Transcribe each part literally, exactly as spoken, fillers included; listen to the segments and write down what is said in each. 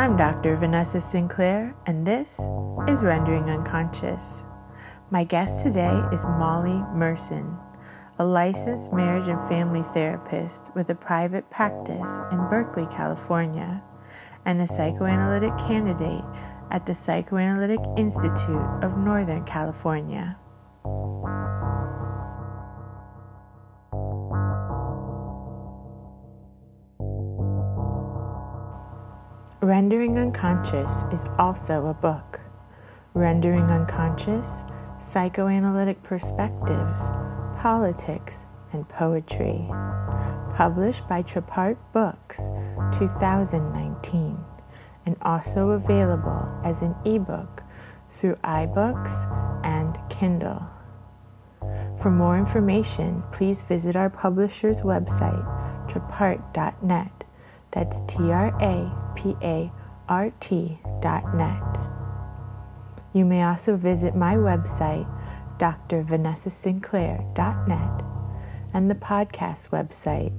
I'm Doctor Vanessa Sinclair, and this is Rendering Unconscious. My guest today is Molly Merson, a licensed marriage and family therapist with a private practice in Berkeley, California, and a psychoanalytic candidate at the Psychoanalytic Institute of Northern California. Rendering Unconscious is also a book. Rendering Unconscious, Psychoanalytic Perspectives, Politics, and Poetry. Published by Trapart Books, two thousand nineteen, and also available as an ebook through iBooks and Kindle. For more information, please visit our publisher's website, trapart dot net. That's T R A P A R T dot net. You may also visit my website, d r vanessa sinclair dot net, and the podcast website,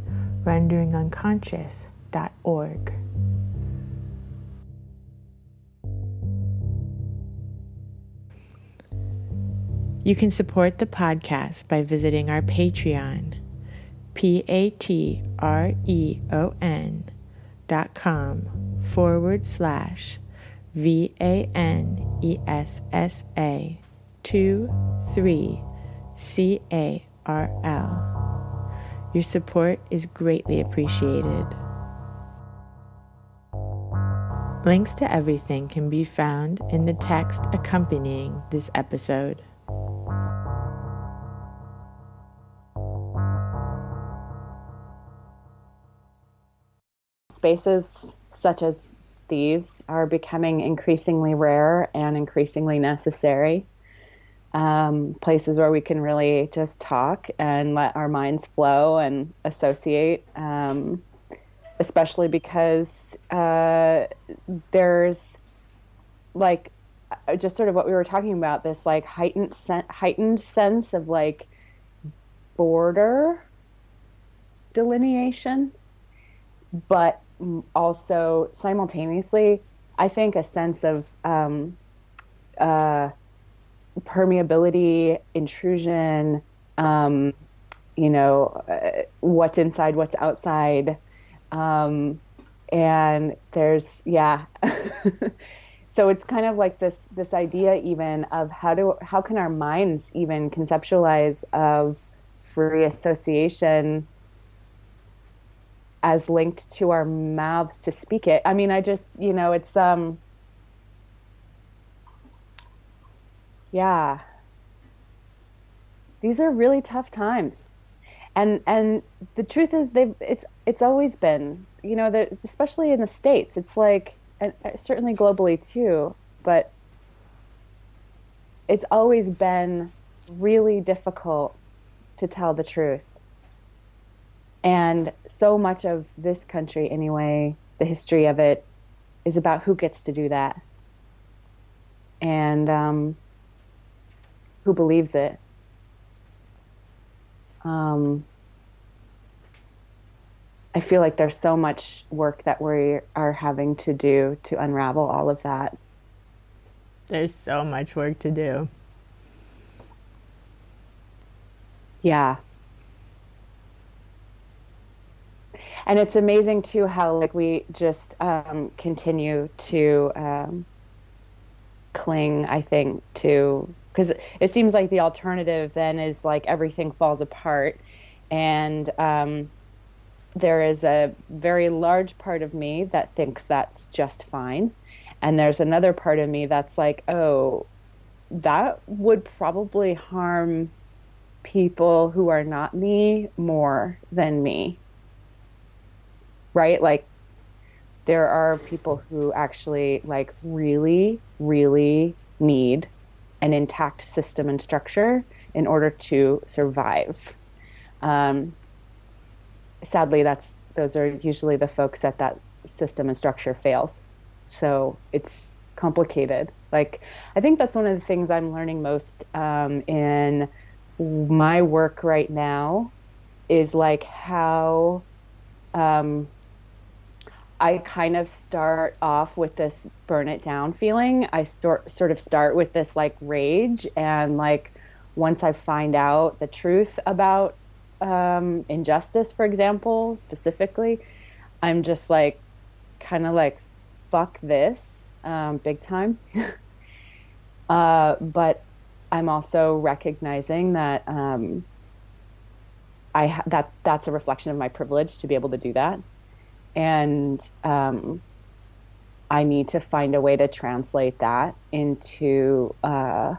rendering unconscious dot org. You can support the podcast by visiting our Patreon, P A T R E O N. dot com forward slash V A N E S S A two three C A R L. Your support is greatly appreciated. Links to everything can be found in the text accompanying this episode. Spaces such as these are becoming increasingly rare and increasingly necessary. Um, places where we can really just talk and let our minds flow and associate, um, especially because uh, there's like just sort of what we were talking about, this like heightened sen- heightened sense of like border delineation, but also simultaneously, I think a sense of um, uh, permeability, intrusion, um, you know, uh, what's inside, what's outside. Um, and there's, yeah. So it's kind of like this, this idea even of how do, how can our minds even conceptualize of free association as linked to our mouths to speak it. I mean, I just, you know, it's, um, yeah, these are really tough times. And, and the truth is they've, it's, it's always been, you know, that especially in the States, it's like, and certainly globally too, but it's always been really difficult to tell the truth. And so much of this country, anyway, the history of it is about who gets to do that and um, who believes it. Um, I feel like there's so much work that we are having to do to unravel all of that. There's so much work to do. Yeah. And it's amazing too how like we just um, continue to um, cling, I think, to, because it seems like the alternative then is like everything falls apart, and um, there is a very large part of me that thinks that's just fine, and there's another part of me that's like, oh, that would probably harm people who are not me more than me. Right? Like, there are people who actually, like, really, really need an intact system and structure in order to survive. Um, sadly, that's those are usually the folks that that system and structure fails. So it's complicated. Like, I think that's one of the things I'm learning most um, in my work right now is, like, how... Um, I kind of start off with this burn it down feeling. I sort sort of start with this like rage, and like once I find out the truth about um, injustice, for example, specifically, I'm just like kind of like fuck this um, big time. uh, but I'm also recognizing that um, I ha that that's a reflection of my privilege to be able to do that. And um, I need to find a way to translate that into uh,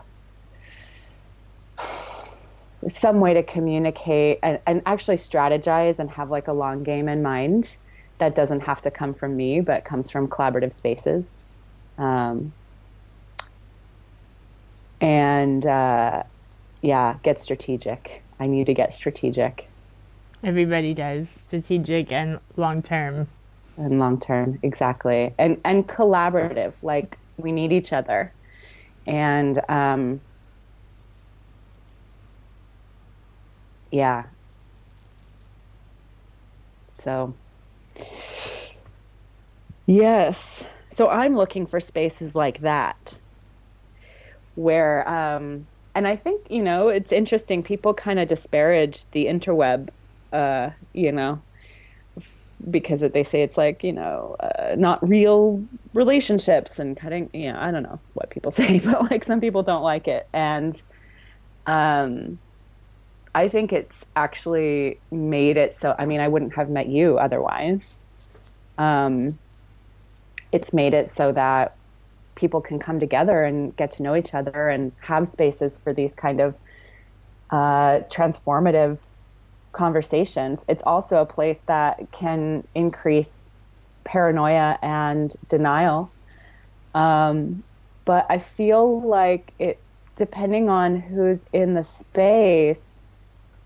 some way to communicate and, and actually strategize and have like a long game in mind that doesn't have to come from me, but comes from collaborative spaces. Um, and uh, yeah, get strategic. I need to get strategic. Everybody does, strategic and long-term. And long-term, exactly. And and collaborative, like we need each other. And um, yeah. So, yes. So I'm looking for spaces like that where, um, and I think, you know, it's interesting, people kind of disparage the interweb. Uh, you know, because they say it's like, you know, uh, not real relationships and cutting, you know, I don't know what people say, but like some people don't like it. And um, I think it's actually made it so, I mean, I wouldn't have met you otherwise. Um, it's made it so that people can come together and get to know each other and have spaces for these kind of uh, transformative conversations. It's also a place that can increase paranoia and denial. Um, but I feel like it, depending on who's in the space,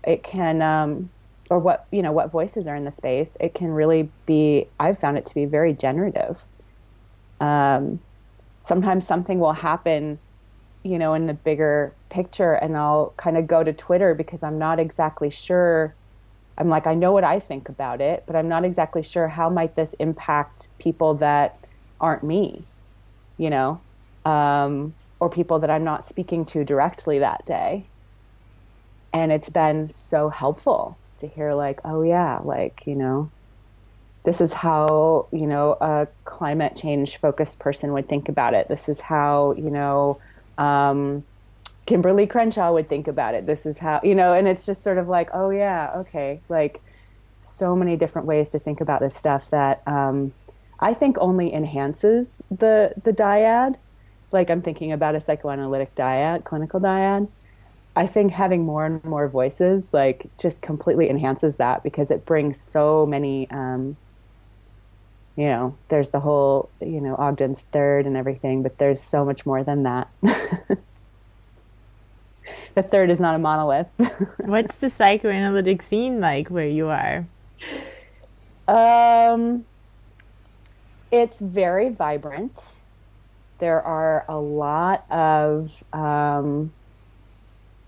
it can, um, or what, you know, what voices are in the space, it can really be, I've found it to be very generative. Um, sometimes something will happen, you know, in the bigger picture, and I'll kind of go to Twitter because I'm not exactly sure. I'm like, I know what I think about it, but I'm not exactly sure how might this impact people that aren't me, you know, um, or people that I'm not speaking to directly that day. And it's been so helpful to hear like, oh yeah, like, you know, this is how, you know, a climate change focused person would think about it. This is how, you know, um, Kimberly Crenshaw would think about it. This is how, you know, and it's just sort of like, oh yeah, okay. Like so many different ways to think about this stuff that, um, I think only enhances the, the dyad. Like I'm thinking about a psychoanalytic dyad, clinical dyad. I think having more and more voices, like just completely enhances that because it brings so many, um, you know, there's the whole, you know, Ogden's third and everything, but there's so much more than that. The third is not a monolith. What's the psychoanalytic scene like where you are? Um, it's very vibrant. There are a lot of um,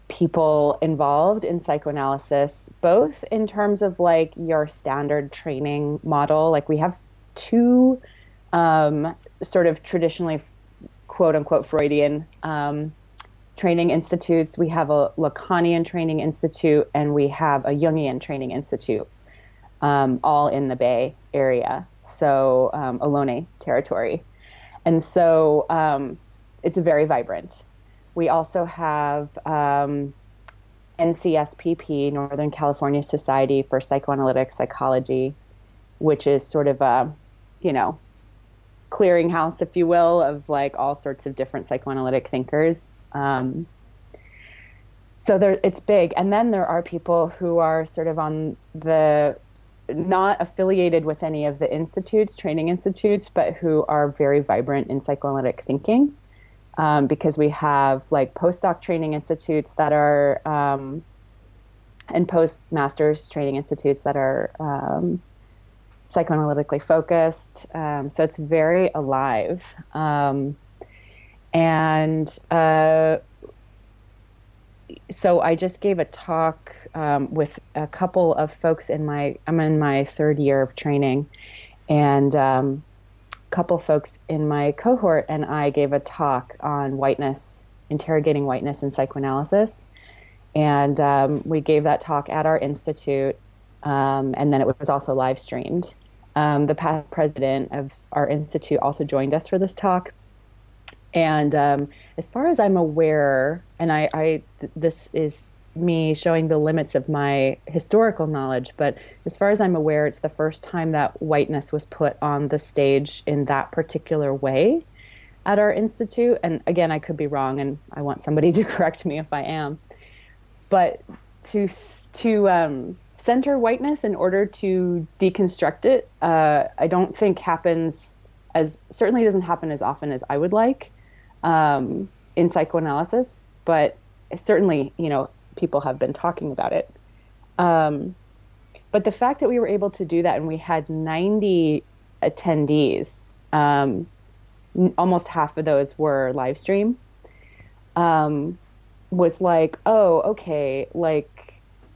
people involved in psychoanalysis, both in terms of like your standard training model. Like we have two um, sort of traditionally quote unquote Freudian um training institutes. We have a Lacanian training institute and we have a Jungian training institute, um, all in the Bay Area, so um, Ohlone territory. And so um, it's very vibrant. We also have um, N C S P P, Northern California Society for Psychoanalytic Psychology, which is sort of a, you know, clearinghouse, if you will, of like all sorts of different psychoanalytic thinkers. Um, so there, it's big. And then there are people who are sort of on the, not affiliated with any of the institutes, training institutes, but who are very vibrant in psychoanalytic thinking. Um, because we have like postdoc training institutes that are, um, and postmasters training institutes that are, um, psychoanalytically focused. Um, so it's very alive. Um, And uh, so I just gave a talk um, with a couple of folks in my, I'm in my third year of training, And um, a couple folks in my cohort and I gave a talk on whiteness, interrogating whiteness in psychoanalysis. And um, we gave that talk at our institute, um, and then it was also live streamed. Um, the past president of our institute also joined us for this talk. And um, as far as I'm aware, and I, I th- this is me showing the limits of my historical knowledge, but as far as I'm aware, it's the first time that whiteness was put on the stage in that particular way at our institute. And again, I could be wrong, and I want somebody to correct me if I am. But to to um, center whiteness in order to deconstruct it, uh, I don't think happens as certainly doesn't happen as often as I would like um, in psychoanalysis. But certainly, you know, people have been talking about it. Um, but the fact that we were able to do that, and we had ninety attendees, um, almost half of those were live stream. Um, was like, oh, okay, like,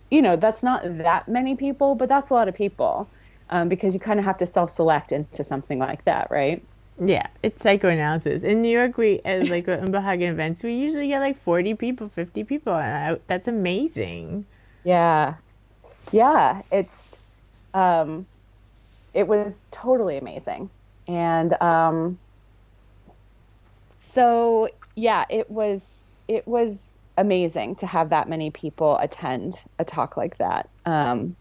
you know, that's not that many people, but that's a lot of people, um, because you kind of have to self-select into something like that, right? Yeah, it's psychoanalysis. In New York, we, at like the Unbehagen events, we usually get like forty people, fifty people, and I, that's amazing. Yeah, yeah, it's, um, it was totally amazing. And um, so, yeah, it was, it was, amazing to have that many people attend a talk like that. Um,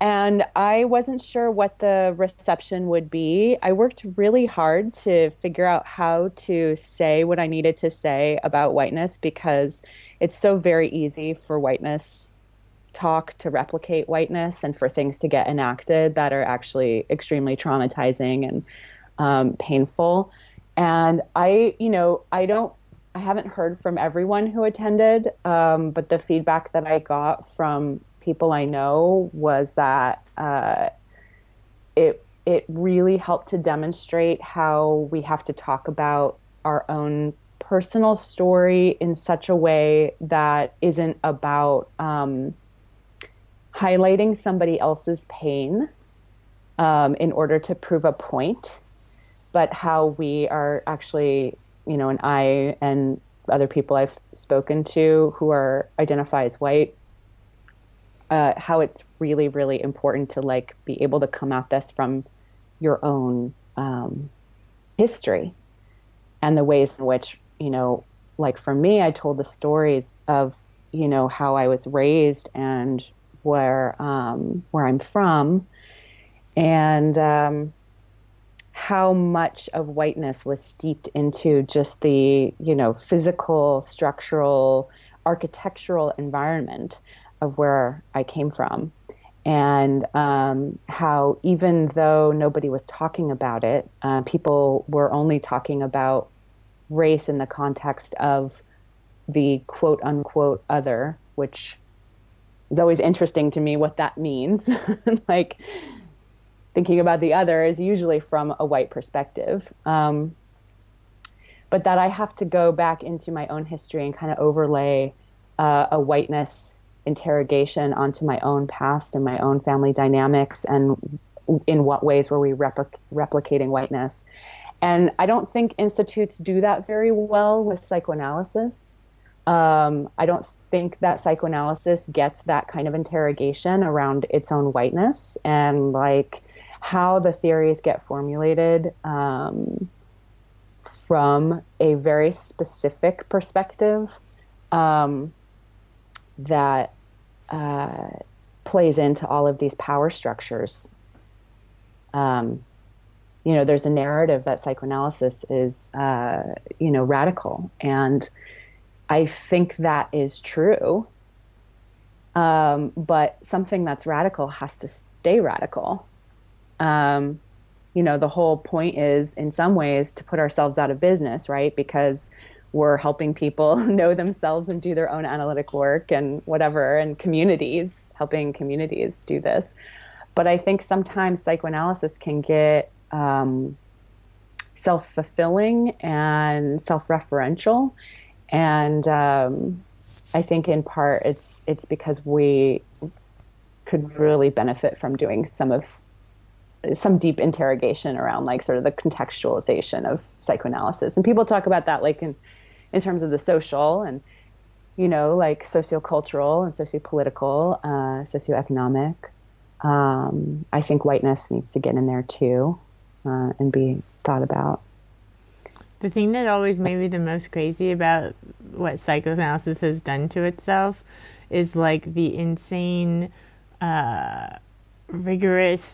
and I wasn't sure what the reception would be. I worked really hard to figure out how to say what I needed to say about whiteness, because it's so very easy for whiteness talk to replicate whiteness and for things to get enacted that are actually extremely traumatizing and um, painful. And I, you know, I don't I haven't heard from everyone who attended, um, but the feedback that I got from people I know was that uh, it it really helped to demonstrate how we have to talk about our own personal story in such a way that isn't about um, highlighting somebody else's pain um, in order to prove a point, but how we are actually, you know, and I and other people I've spoken to who are identify as white, uh, how it's really, really important to like be able to come at this from your own um, history and the ways in which, you know, like for me, I told the stories of, you know, how I was raised and where um, where I'm from, and um, how much of whiteness was steeped into just the, you know, physical, structural, architectural environment of where I came from. And um, how even though nobody was talking about it, uh, people were only talking about race in the context of the quote unquote other, which is always interesting to me what that means. Like, thinking about the other is usually from a white perspective. Um, but that I have to go back into my own history and kind of overlay uh, a whiteness interrogation onto my own past and my own family dynamics, and in what ways were we replic- replicating whiteness. And I don't think institutes do that very well with psychoanalysis. Um, I don't think that psychoanalysis gets that kind of interrogation around its own whiteness and like how the theories get formulated um, from a very specific perspective um, that uh, plays into all of these power structures. Um, you know, there's a narrative that psychoanalysis is, uh, you know, radical. And I think that is true. Um, but something that's radical has to stay radical. Um, you know, the whole point is in some ways to put ourselves out of business, right? Because we're helping people know themselves and do their own analytic work and whatever, and communities, helping communities do this. But I think sometimes psychoanalysis can get um, self-fulfilling and self-referential. And um, I think in part it's it's because we could really benefit from doing some of some deep interrogation around like sort of the contextualization of psychoanalysis. And people talk about that like in, in terms of the social and, you know, like sociocultural and sociopolitical, uh, socioeconomic. Um, I think whiteness needs to get in there too, uh, and be thought about. The thing that always made me the most crazy about what psychoanalysis has done to itself is like the insane, uh, rigorous,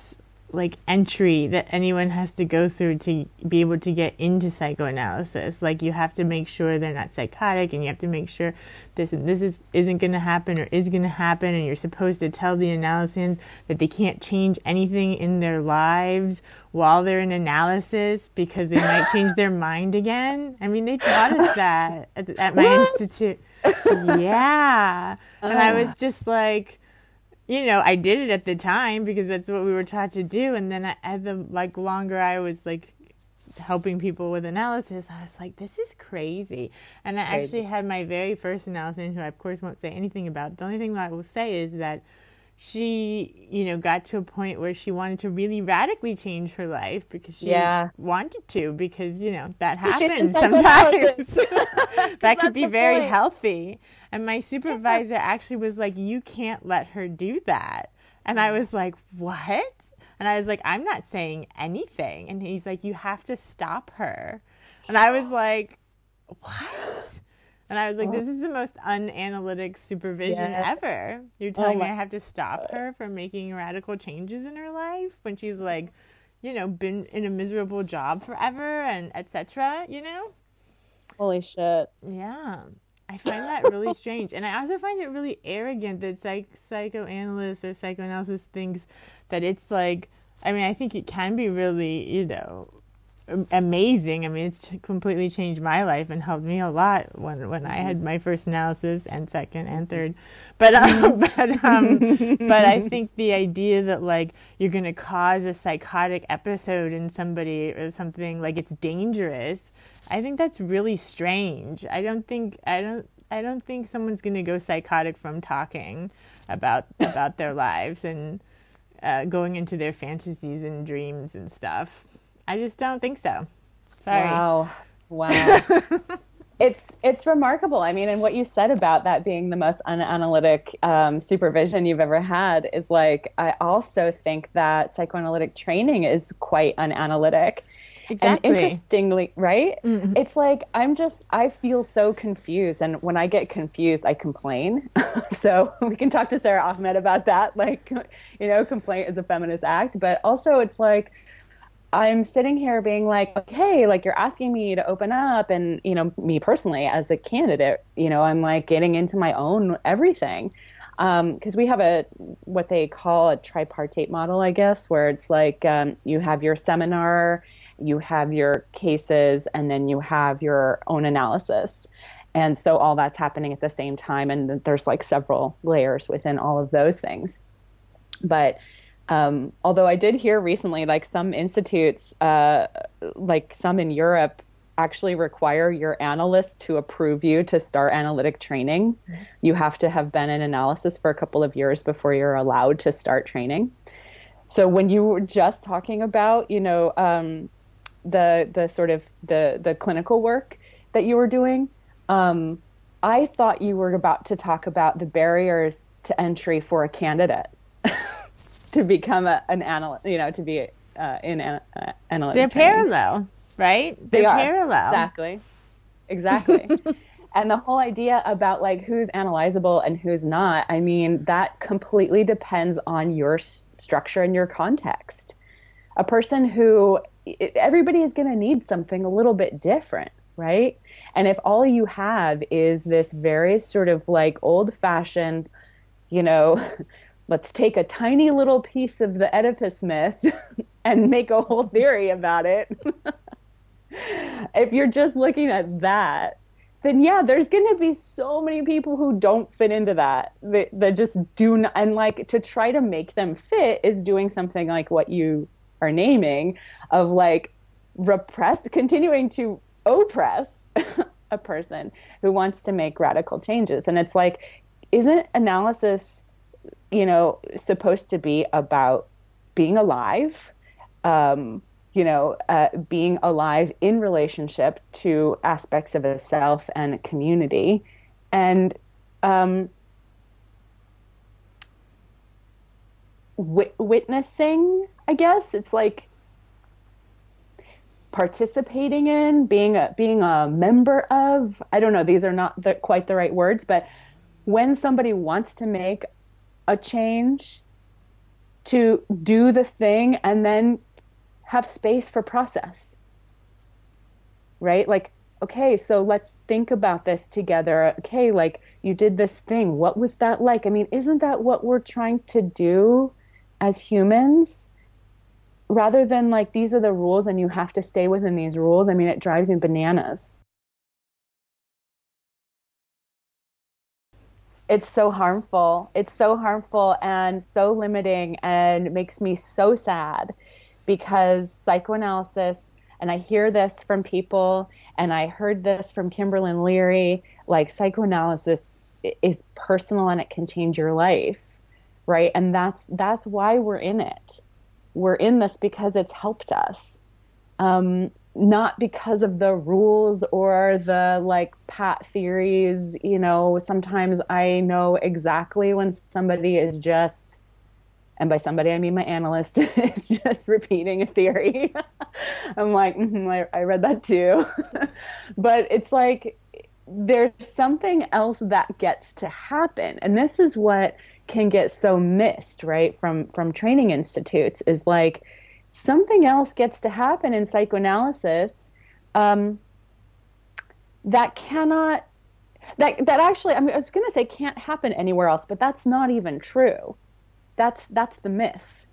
like entry that anyone has to go through to be able to get into psychoanalysis. Like you have to make sure they're not psychotic, and you have to make sure this and this is, isn't going to happen or is going to happen, and you're supposed to tell the analysans that they can't change anything in their lives while they're in analysis because they might change their mind again. I mean, they taught us that at, at my what? institute. Yeah. Uh. And I was just like, you know, I did it at the time because that's what we were taught to do. And then I, as the like longer I was like helping people with analysis, I was like, this is crazy. And I crazy. actually had my very first analysis, who I of course won't say anything about. The only thing that I will say is that she, you know, got to a point where she wanted to really radically change her life because she yeah. wanted to, because, you know, that happens sometimes. That could be very point. healthy. And my supervisor actually was like, you can't let her do that. And I was like, what? And I was like, I'm not saying anything. And he's like, you have to stop her. And I was like, what? And I was like, this is the most unanalytic supervision yes. ever. You're telling oh me I have to stop her from making radical changes in her life when she's like, you know, been in a miserable job forever and et cetera, you know? Holy shit. Yeah. I find that really strange. And I also find it really arrogant that psych- psychoanalysts or psychoanalysis thinks that it's like, I mean, I think it can be really, you know, amazing. I mean, it's completely changed my life and helped me a lot when when I had my first analysis and second and third. But um, but um, but I think the idea that like you're going to cause a psychotic episode in somebody or something, like it's dangerous, I think that's really strange. I don't think I don't I don't think someone's going to go psychotic from talking about about their lives and uh, going into their fantasies and dreams and stuff. I just don't think so. Sorry. Wow. Wow. it's it's remarkable. I mean, and what you said about that being the most unanalytic um, supervision you've ever had is like, I also think that psychoanalytic training is quite unanalytic. Exactly. And interestingly, right? Mm-hmm. It's like, I'm just, I feel so confused. And when I get confused, I complain. So we can talk to Sarah Ahmed about that. Like, you know, complaint is a feminist act. But also it's like, I'm sitting here being like, hey, like you're asking me to open up. And, you know, me personally as a candidate, you know, I'm like getting into my own everything. Um, cause we have a, what they call a tripartite model, I guess, where it's like, um, you have your seminar, you have your cases, and then you have your own analysis. And so all that's happening at the same time. And there's like several layers within all of those things. But Um, although I did hear recently, like some institutes, uh, like some in Europe, actually require your analyst to approve you to start analytic training. Mm-hmm. You have to have been in analysis for a couple of years before you're allowed to start training. So when you were just talking about, you know, um, the the sort of the the clinical work that you were doing, um, I thought you were about to talk about the barriers to entry for a candidate. To become a, an analyst, you know, to be uh, in an uh, analyst. They're training. Parallel, right? They're they are. Parallel. Exactly. Exactly. And the whole idea about like who's analyzable and who's not, I mean, that completely depends on your s- structure and your context. A person who, everybody is going to need something a little bit different, right? And if all you have is this very sort of like old fashioned, you know, let's take a tiny little piece of the Oedipus myth and make a whole theory about it. If you're just looking at that, then yeah, there's going to be so many people who don't fit into that. They, they just do not, and like to try to make them fit is doing something like what you are naming of like repress, continuing to oppress a person who wants to make radical changes. And it's like, isn't analysis, you know, supposed to be about being alive um, you know, uh, being alive in relationship to aspects of a self and a community. And um, wi- witnessing, I guess, it's like participating in, being a, being a member of, I don't know, these are not the, quite the right words, but when somebody wants to make a change, to do the thing and then have space for process, right? Like, okay, so let's think about this together. Okay, like you did this thing. What was that like? I mean, isn't that what we're trying to do as humans? Rather than like, these are the rules and you have to stay within these rules. I mean, it drives me bananas. It's so harmful. It's so harmful and so limiting, and makes me so sad, because psychoanalysis, and I hear this from people, and I heard this from Kimberly Leary, like psychoanalysis is personal and it can change your life, right? And that's that's why we're in it. We're in this because it's helped us, um, not because of the rules or the like pat theories. You know, sometimes I know exactly when somebody is just, and by somebody I mean my analyst, is just repeating a theory. I'm like, mm-hmm, I, I read that too. But it's like, there's something else that gets to happen. And this is what can get so missed, right, from from training institutes, is like something else gets to happen in psychoanalysis um, that cannot, that that actually, I mean, I was going to say can't happen anywhere else, but that's not even true. That's that's the myth.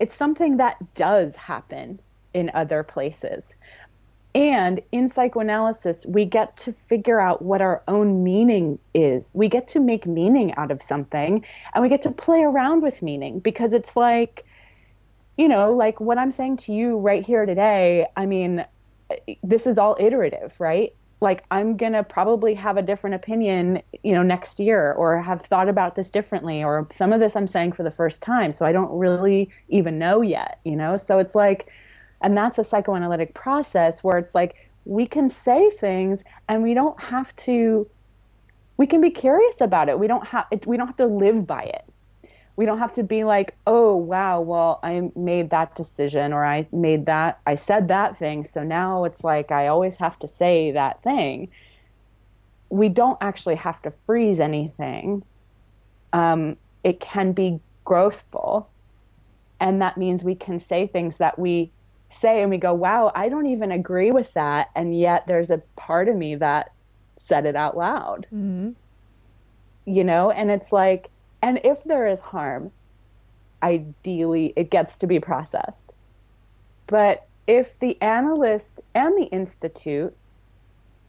It's something that does happen in other places. And in psychoanalysis, we get to figure out what our own meaning is. We get to make meaning out of something, and we get to play around with meaning, because it's like, you know, like what I'm saying to you right here today, I mean, this is all iterative, right? Like I'm going to probably have a different opinion, you know, next year, or have thought about this differently, or some of this I'm saying for the first time, so I don't really even know yet, you know? So it's like, and that's a psychoanalytic process where it's like, we can say things and we don't have to, we can be curious about it. We don't have, we don't have to live by it. We don't have to be like, oh, wow, well, I made that decision, or I made that, I said that thing, so now it's like, I always have to say that thing. We don't actually have to freeze anything. Um, it can be growthful. And that means we can say things that we say and we go, wow, I don't even agree with that, and yet there's a part of me that said it out loud. Mm-hmm. You know, and it's like, and if there is harm, ideally it gets to be processed. But if the analyst and the institute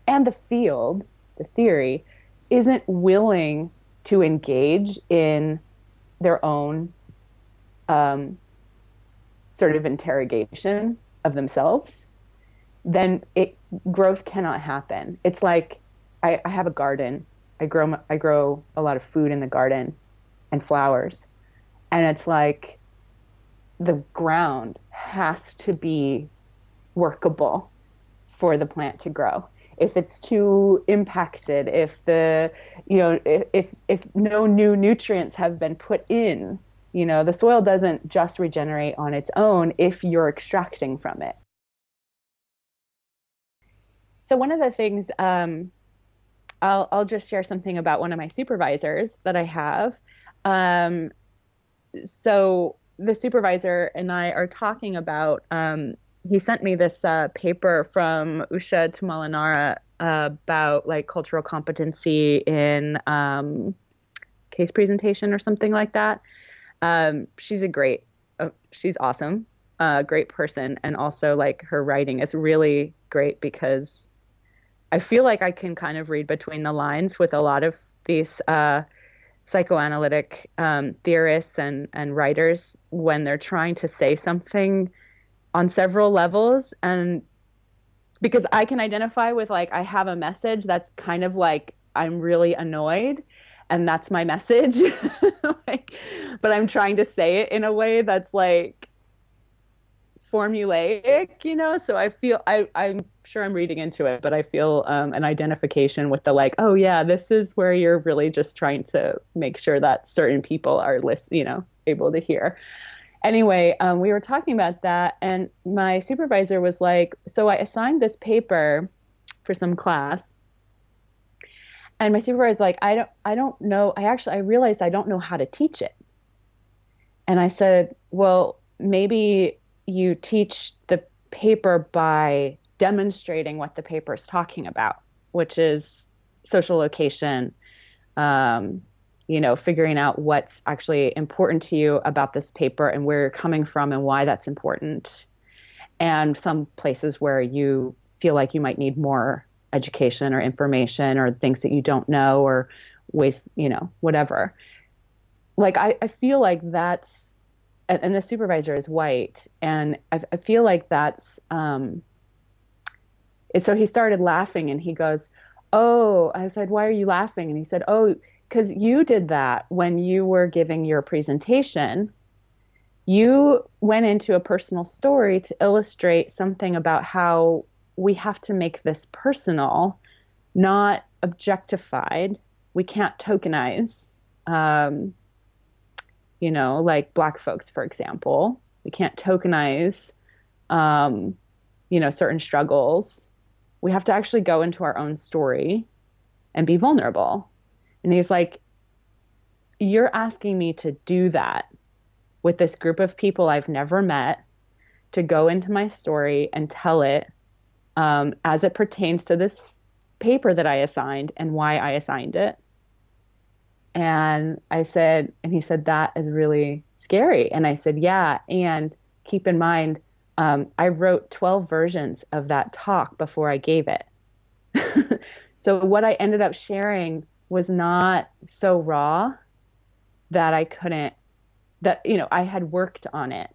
and the field, the theory, isn't willing to engage in their own um sort of interrogation of themselves, then it, growth cannot happen. It's like, I, I have a garden. I grow, I grow a lot of food in the garden and flowers. And it's like, the ground has to be workable for the plant to grow. If it's too impacted, if the, you know, if, if, if no new nutrients have been put in, you know, the soil doesn't just regenerate on its own if you're extracting from it. So one of the things, um, I'll, I'll just share something about one of my supervisors that I have. Um, so the supervisor and I are talking about, um, he sent me this uh, paper from Usha Tumalinara uh, about like cultural competency in um, case presentation or something like that. Um, she's a great, uh, she's awesome, a uh, great person. And also like her writing is really great, because I feel like I can kind of read between the lines with a lot of these uh, psychoanalytic um, theorists and, and writers when they're trying to say something on several levels. And because I can identify with like, I have a message that's kind of like, I'm really annoyed, and that's my message. like, but I'm trying to say it in a way that's like formulaic, you know, so I feel, I, I'm sure I'm reading into it, but I feel um, an identification with the like, oh yeah, this is where you're really just trying to make sure that certain people are list, you know, able to hear. Anyway, um, we were talking about that and my supervisor was like, so I assigned this paper for some class and my supervisor's like, I don't, I don't know. I actually, I realized I don't know how to teach it. And I said, well, maybe you teach the paper by demonstrating what the paper is talking about, which is social location, um, you know, figuring out what's actually important to you about this paper and where you're coming from and why that's important. And some places where you feel like you might need more education or information or things that you don't know or ways, you know, whatever. Like, I, I feel like that's, and the supervisor is white. And I, I feel like that's, um, so he started laughing and he goes, oh, I said, why are you laughing? And he said, oh, because you did that when you were giving your presentation. You went into a personal story to illustrate something about how we have to make this personal, not objectified. We can't tokenize, um, you know, like Black folks, for example, we can't tokenize, um, you know, certain struggles. We have to actually go into our own story and be vulnerable. And he's like, you're asking me to do that with this group of people I've never met, to go into my story and tell it um, as it pertains to this paper that I assigned and why I assigned it. And I said, and he said, that is really scary. And I said, yeah. And keep in mind, um, I wrote twelve versions of that talk before I gave it. So what I ended up sharing was not so raw that I couldn't, that, you know, I had worked on it.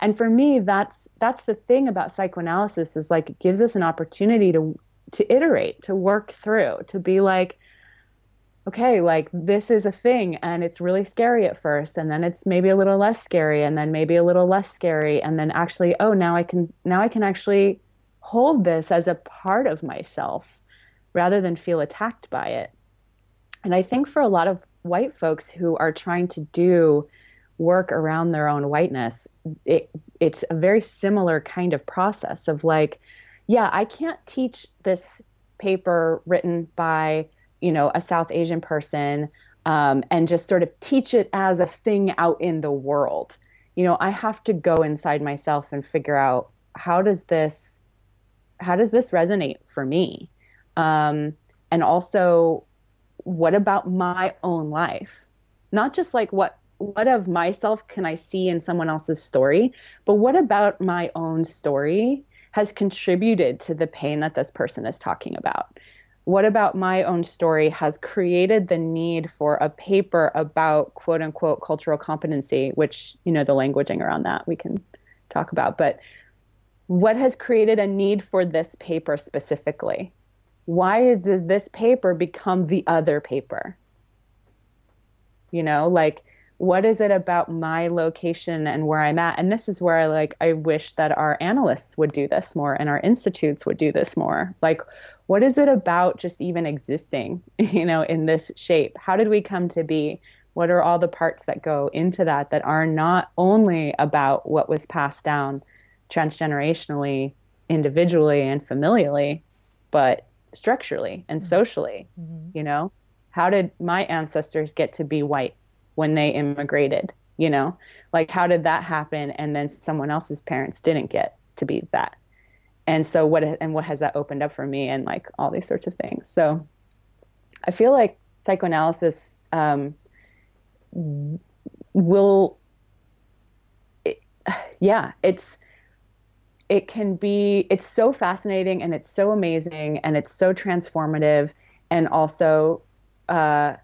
And for me, that's, that's the thing about psychoanalysis is like, it gives us an opportunity to, to iterate, to work through, to be like, okay, like this is a thing and it's really scary at first and then it's maybe a little less scary and then maybe a little less scary and then actually, oh, now I can, now I can actually hold this as a part of myself rather than feel attacked by it. And I think for a lot of white folks who are trying to do work around their own whiteness, it, it's a very similar kind of process of like, yeah, I can't teach this paper written by, you know, a South Asian person, um, and just sort of teach it as a thing out in the world. You know, I have to go inside myself and figure out how does this, how does this resonate for me? Um, and also what about my own life? Not just like what, what of myself can I see in someone else's story, but what about my own story has contributed to the pain that this person is talking about? What about my own story has created the need for a paper about quote unquote cultural competency, which, you know, the languaging around that we can talk about, but what has created a need for this paper specifically? Why does this paper become the other paper? You know, like what is it about my location and where I'm at? And this is where I like, I wish that our analysts would do this more and our institutes would do this more. Like, what is it about just even existing, you know, in this shape? How did we come to be? What are all the parts that go into that that are not only about what was passed down transgenerationally, individually and familially, but structurally and socially? Mm-hmm. You know, how did my ancestors get to be white when they immigrated? You know, like how did that happen? And then someone else's parents didn't get to be that. And so what, and what has that opened up for me and like all these sorts of things. So I feel like psychoanalysis, um, will, it, yeah, it's, it can be, it's so fascinating and it's so amazing and it's so transformative and also, uh,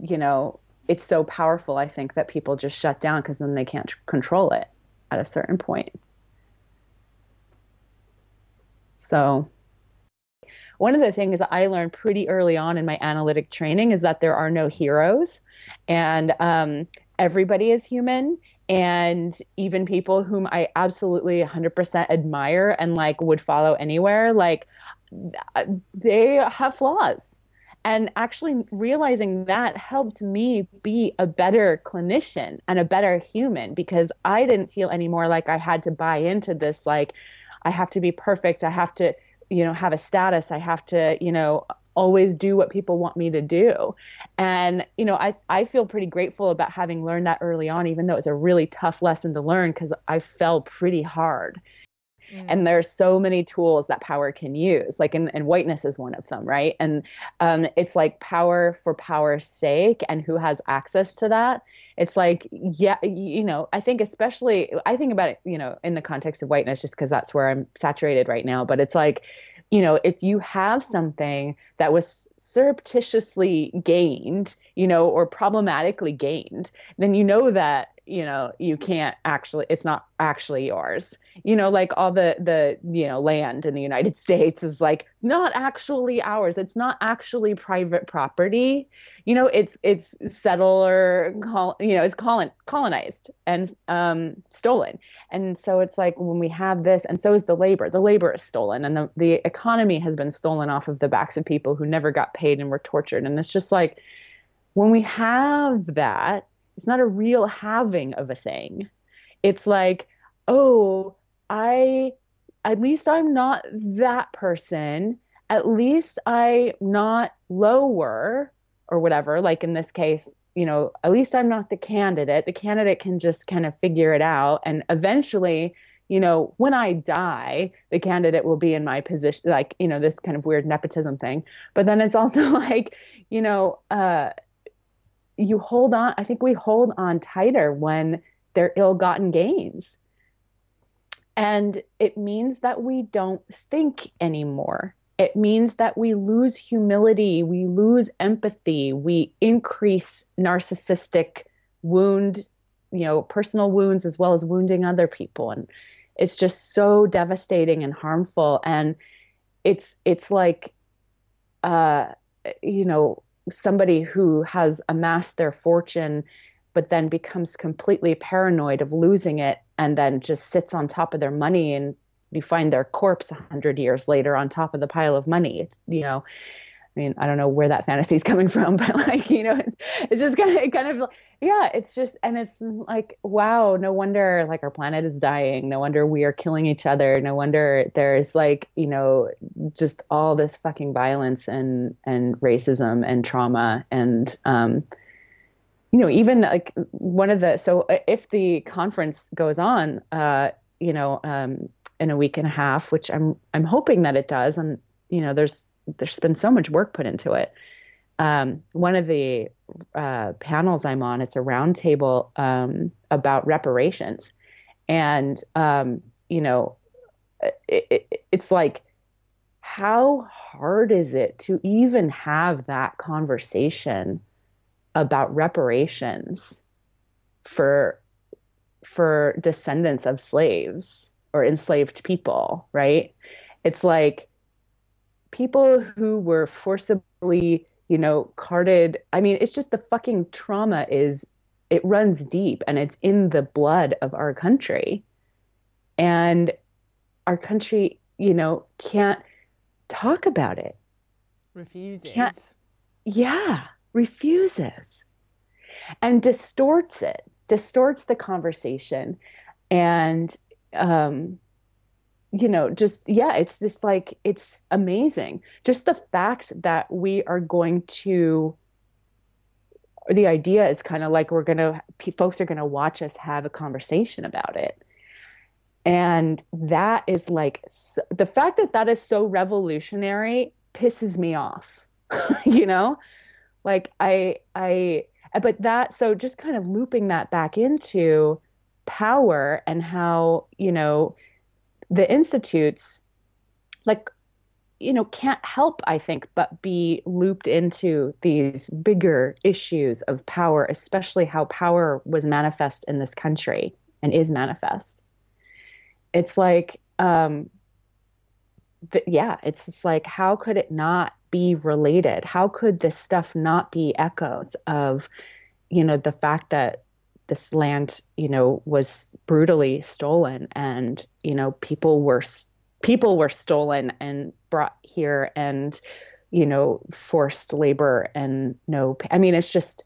you know, it's so powerful. I think that people just shut down because then they can't control it at a certain point. So one of the things I learned pretty early on in my analytic training is that there are no heroes and um, everybody is human and even people whom I absolutely one hundred percent admire and like would follow anywhere, like they have flaws. And actually realizing that helped me be a better clinician and a better human, because I didn't feel anymore like I had to buy into this, like, I have to be perfect. I have to, you know, have a status. I have to, you know, always do what people want me to do. And, you know, I, I feel pretty grateful about having learned that early on, even though it's a really tough lesson to learn because I fell pretty hard. Mm. And there are so many tools that power can use, like, and, and whiteness is one of them, right? And um, it's like power for power's sake, and who has access to that. It's like, yeah, you know, I think especially, I think about it, you know, in the context of whiteness, just because that's where I'm saturated right now. But it's like, you know, if you have something that was surreptitiously gained, you know, or problematically gained, then you know that, you know, you can't actually, it's not actually yours. You know, like all the, the, you know, land in the United States is like not actually ours. It's not actually private property. You know, it's, it's settler, col- you know, it's colon- colonized and um, stolen. And so it's like when we have this, and so is the labor, the labor is stolen, and the, the economy has been stolen off of the backs of people who never got paid and were tortured. And it's just like, when we have that, it's not a real having of a thing. It's like, oh, I, at least I'm not that person. At least I'm not lower or whatever. Like in this case, you know, at least I'm not the candidate. The candidate can just kind of figure it out. And eventually, you know, when I die, the candidate will be in my position, like, you know, this kind of weird nepotism thing. But then it's also like, you know, uh, you hold on, I think we hold on tighter when they're ill-gotten gains. And it means that we don't think anymore. It means that we lose humility, we lose empathy, we increase narcissistic wound, you know, personal wounds as well as wounding other people. And it's just so devastating and harmful. And it's, it's like, uh, you know, somebody who has amassed their fortune, but then becomes completely paranoid of losing it, and then just sits on top of their money, and you find their corpse a hundred years later on top of the pile of money. It's, you know, I mean, I don't know where that fantasy is coming from, but like, you know, it's, it's just kind of, kind of, yeah, it's just, and it's like, wow, no wonder like our planet is dying. No wonder we are killing each other. No wonder there's like, you know, just all this fucking violence and, and racism and trauma. And, um, you know, even like one of the, so if the conference goes on, uh, you know, um, in a week and a half, which I'm, I'm hoping that it does. And, you know, there's, there's been so much work put into it. Um, one of the uh, panels I'm on, it's a roundtable um, about reparations. And, um, you know, it, it, it's like, how hard is it to even have that conversation about reparations for for descendants of slaves or enslaved people, right? It's like, people who were forcibly, you know, carted. I mean, it's just the fucking trauma is, it runs deep, and it's in the blood of our country. And our country, you know, can't talk about it. Refuses. Can't, yeah, refuses. And distorts it, distorts the conversation. And, um, you know, just, yeah, it's just like, it's amazing. Just the fact that we are going to, the idea is kind of like, we're going to, folks are going to watch us have a conversation about it. And that is like, so, the fact that that is so revolutionary pisses me off, you know, like I, I, but that, so just kind of looping that back into power and how, you know, the institutes, like, you know, can't help, I think, but be looped into these bigger issues of power, especially how power was manifest in this country and is manifest. It's like, um, th- yeah, it's just like, how could it not be related? How could this stuff not be echoes of, you know, the fact that this land, you know, was brutally stolen, and, you know, people were people were stolen and brought here, and, you know, forced labor and no, I mean, it's just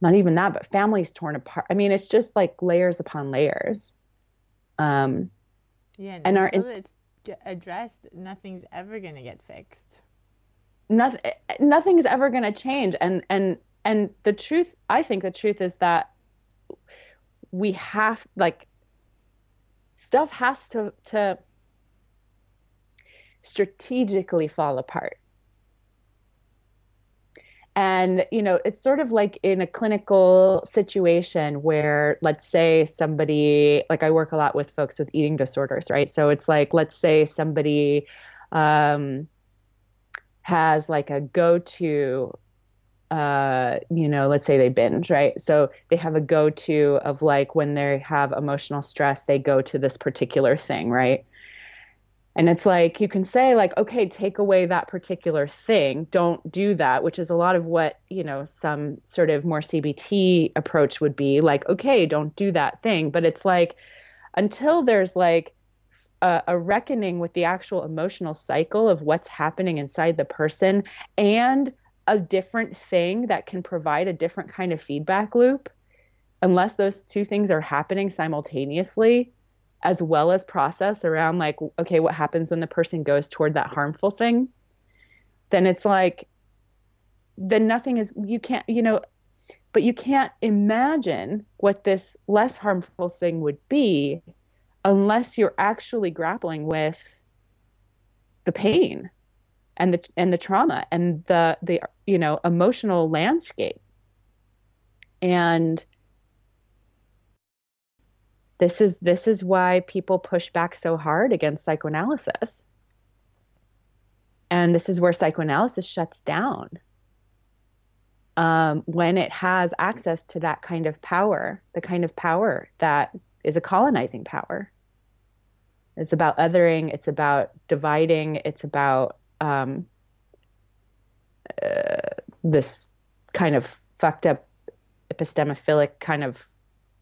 not even that, but families torn apart. I mean, it's just like layers upon layers. Um, yeah, and, and our, it's addressed, nothing's ever going to get fixed. Nothing, nothing's ever going to change. And, and, and the truth, I think the truth is that we have, like, stuff has to, to strategically fall apart. And, you know, it's sort of like in a clinical situation where, let's say somebody, like I work a lot with folks with eating disorders, right? So it's like, let's say somebody um, has like a go-to, uh, you know, let's say they binge, right? So they have a go-to of like when they have emotional stress, they go to this particular thing, right? And it's like, you can say like, okay, take away that particular thing. Don't do that, which is a lot of what, you know, some sort of more C B T approach would be like, okay, don't do that thing. But it's like, until there's like a, a reckoning with the actual emotional cycle of what's happening inside the person and a different thing that can provide a different kind of feedback loop, unless those two things are happening simultaneously, as well as process around like, okay, what happens when the person goes toward that harmful thing, then it's like, then nothing is, you can't, you know, but you can't imagine what this less harmful thing would be unless you're actually grappling with the pain and the, and the trauma and the, the, you know, emotional landscape. And This is this is why people push back so hard against psychoanalysis. And this is where psychoanalysis shuts down um, when it has access to that kind of power, the kind of power that is a colonizing power. It's about othering. It's about dividing. It's about um, uh, this kind of fucked up epistemophilic kind of,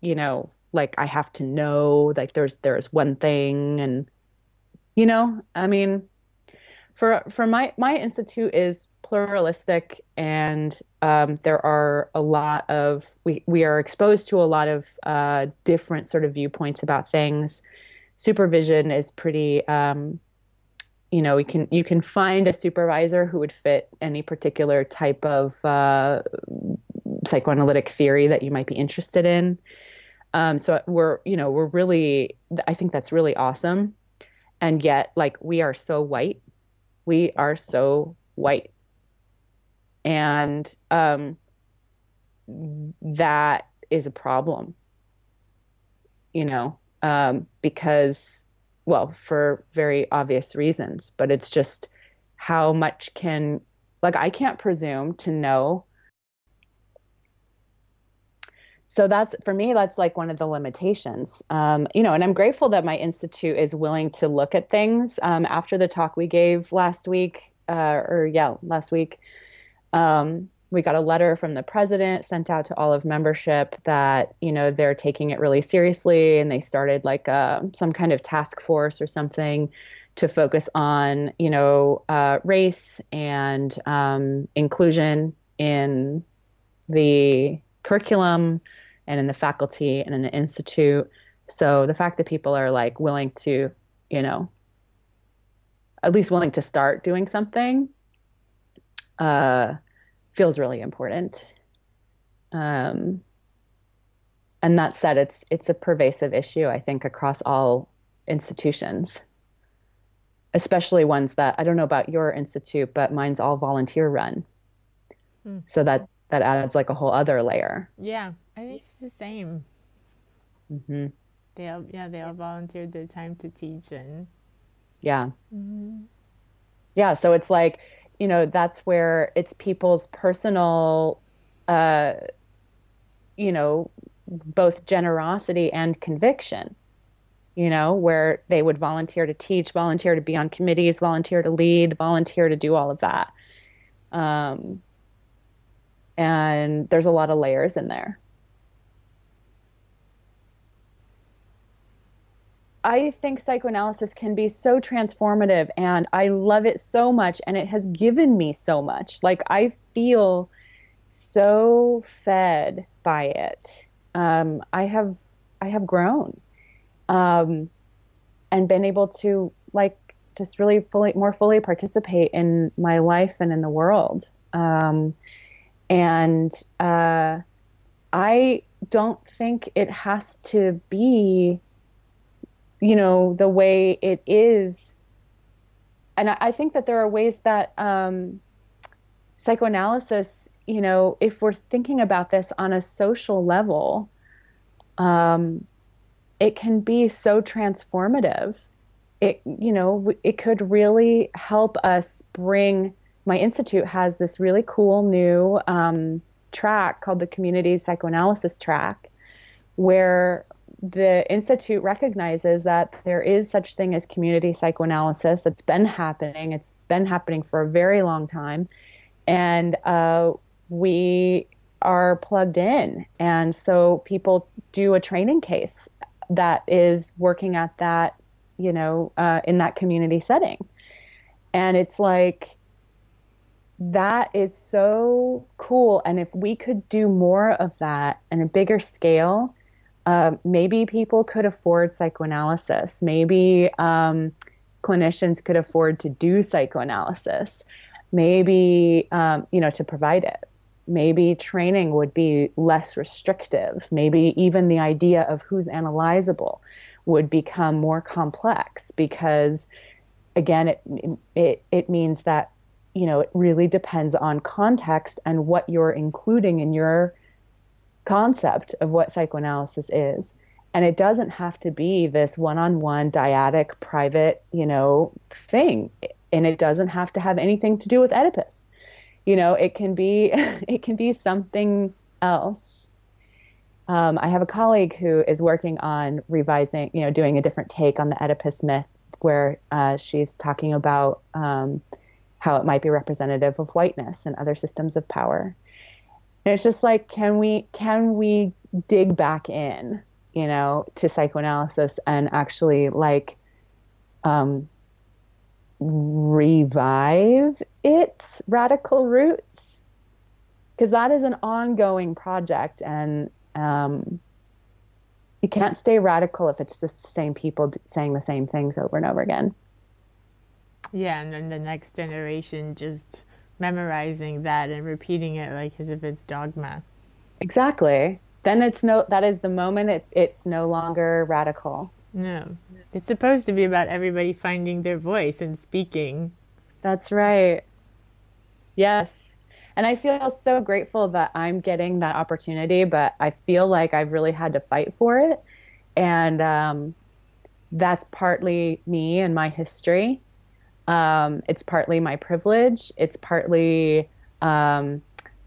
you know, like I have to know, like there's, there's one thing. And, you know, I mean, for, for my, my institute is pluralistic, and um, there are a lot of, we, we are exposed to a lot of uh, different sort of viewpoints about things. Supervision is pretty, um, you know, we can, you can find a supervisor who would fit any particular type of uh, psychoanalytic theory that you might be interested in. Um, so we're, you know, we're really, I think that's really awesome. And yet, like, we are so white, we are so white. And, um, that is a problem, you know, um, because, well, for very obvious reasons, but it's just how much can, like, I can't presume to know. So that's, for me, that's like one of the limitations, um, you know, and I'm grateful that my institute is willing to look at things. Um, after the talk we gave last week, uh, or yeah, last week, um, we got a letter from the president sent out to all of membership that, you know, they're taking it really seriously, and they started like uh, some kind of task force or something to focus on, you know, uh, race and um, inclusion in the curriculum and in the faculty and in the institute. So the fact that people are like willing to, you know, at least willing to start doing something, uh, feels really important. Um, and that said, it's, it's a pervasive issue, I think, across all institutions, especially ones that, I don't know about your institute, but mine's all volunteer run. Mm. So that, That adds like a whole other layer. Yeah, I think it's the same. Mm-hmm. They all, yeah, they all volunteered their time to teach, and yeah, mm-hmm. yeah. So it's like, you know, that's where it's people's personal, uh, you know, both generosity and conviction. You know, where they would volunteer to teach, volunteer to be on committees, volunteer to lead, volunteer to do all of that. Um. And there's a lot of layers in there. I think psychoanalysis can be so transformative, and I love it so much, and it has given me so much. Like, I feel so fed by it. Um, I have, I have grown, um, and been able to, like, just really fully, more fully participate in my life and in the world. Um, and, uh, I don't think it has to be, you know, the way it is. And I, I think that there are ways that, um, psychoanalysis, you know, if we're thinking about this on a social level, um, it can be so transformative. It, you know, it could really help us bring, my institute has this really cool new, um, track called the Community Psychoanalysis Track, where the institute recognizes that there is such thing as community psychoanalysis that's been happening. It's been happening for a very long time. And uh, we are plugged in. And so people do a training case that is working at that, you know, uh, in that community setting. And it's like, that is so cool. And if we could do more of that on a bigger scale, uh, maybe people could afford psychoanalysis. Maybe um, clinicians could afford to do psychoanalysis. Maybe, um, you know, to provide it. Maybe training would be less restrictive. Maybe even the idea of who's analyzable would become more complex, because, again, it it it means that, you know, it really depends on context and what you're including in your concept of what psychoanalysis is. And it doesn't have to be this one-on-one, dyadic, private, you know, thing. And it doesn't have to have anything to do with Oedipus. You know, it can be, it can be something else. Um, I have a colleague who is working on revising, you know, doing a different take on the Oedipus myth, where uh, she's talking about um, how it might be representative of whiteness and other systems of power. And it's just like, can we, can we dig back in, you know, to psychoanalysis and actually, like, um, revive its radical roots? Because that is an ongoing project, and um, you can't stay radical if it's just the same people saying the same things over and over again. Yeah, and then the next generation just memorizing that and repeating it like as if it's dogma. Exactly. Then it's no, that is the moment it, it's no longer radical. No. It's supposed to be about everybody finding their voice and speaking. That's right. Yes. And I feel so grateful that I'm getting that opportunity, but I feel like I've really had to fight for it. And um, that's partly me and my history. Um, it's partly my privilege. It's partly um,